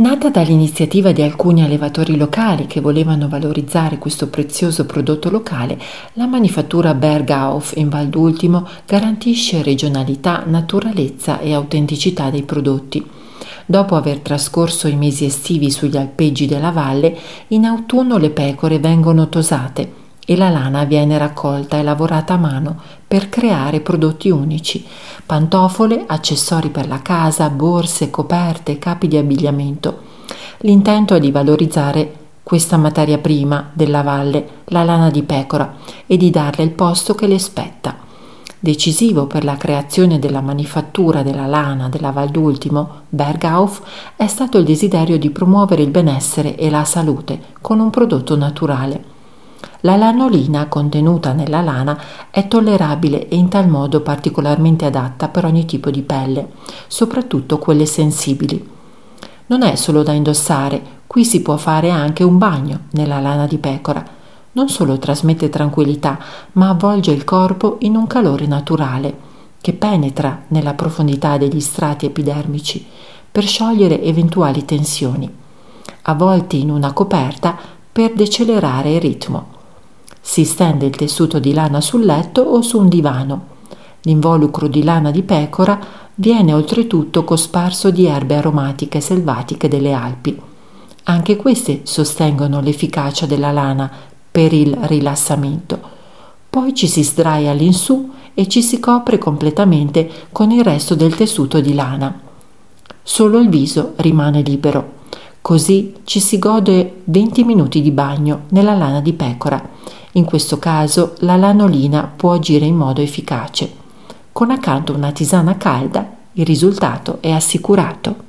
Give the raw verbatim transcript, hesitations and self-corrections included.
Nata dall'iniziativa di alcuni allevatori locali che volevano valorizzare questo prezioso prodotto locale, la manifattura Bergauf in Val d'Ultimo garantisce regionalità, naturalezza e autenticità dei prodotti. Dopo aver trascorso i mesi estivi sugli alpeggi della valle, in autunno le pecore vengono tosate e la lana viene raccolta e lavorata a mano per creare prodotti unici: pantofole, accessori per la casa, borse, coperte, capi di abbigliamento. L'intento è di valorizzare questa materia prima della valle, la lana di pecora, e di darle il posto che le spetta. Decisivo per la creazione della manifattura della lana della Val d'Ultimo, Bergauf, è stato il desiderio di promuovere il benessere e la salute con un prodotto naturale. La lanolina contenuta nella lana è tollerabile e in tal modo particolarmente adatta per ogni tipo di pelle, soprattutto quelle sensibili. Non è solo da indossare, qui si può fare anche un bagno nella lana di pecora. Non solo trasmette tranquillità, ma avvolge il corpo in un calore naturale che penetra nella profondità degli strati epidermici per sciogliere eventuali tensioni. Avvolti in una coperta per decelerare il ritmo. Si stende il tessuto di lana sul letto o su un divano. L'involucro di lana di pecora viene oltretutto cosparso di erbe aromatiche selvatiche delle Alpi. Anche queste sostengono l'efficacia della lana per il rilassamento. Poi ci si sdraia all'insù e ci si copre completamente con il resto del tessuto di lana. Solo il viso rimane libero. Così ci si gode venti minuti di bagno nella lana di pecora. In questo caso la lanolina può agire in modo efficace. Con accanto una tisana calda, il risultato è assicurato.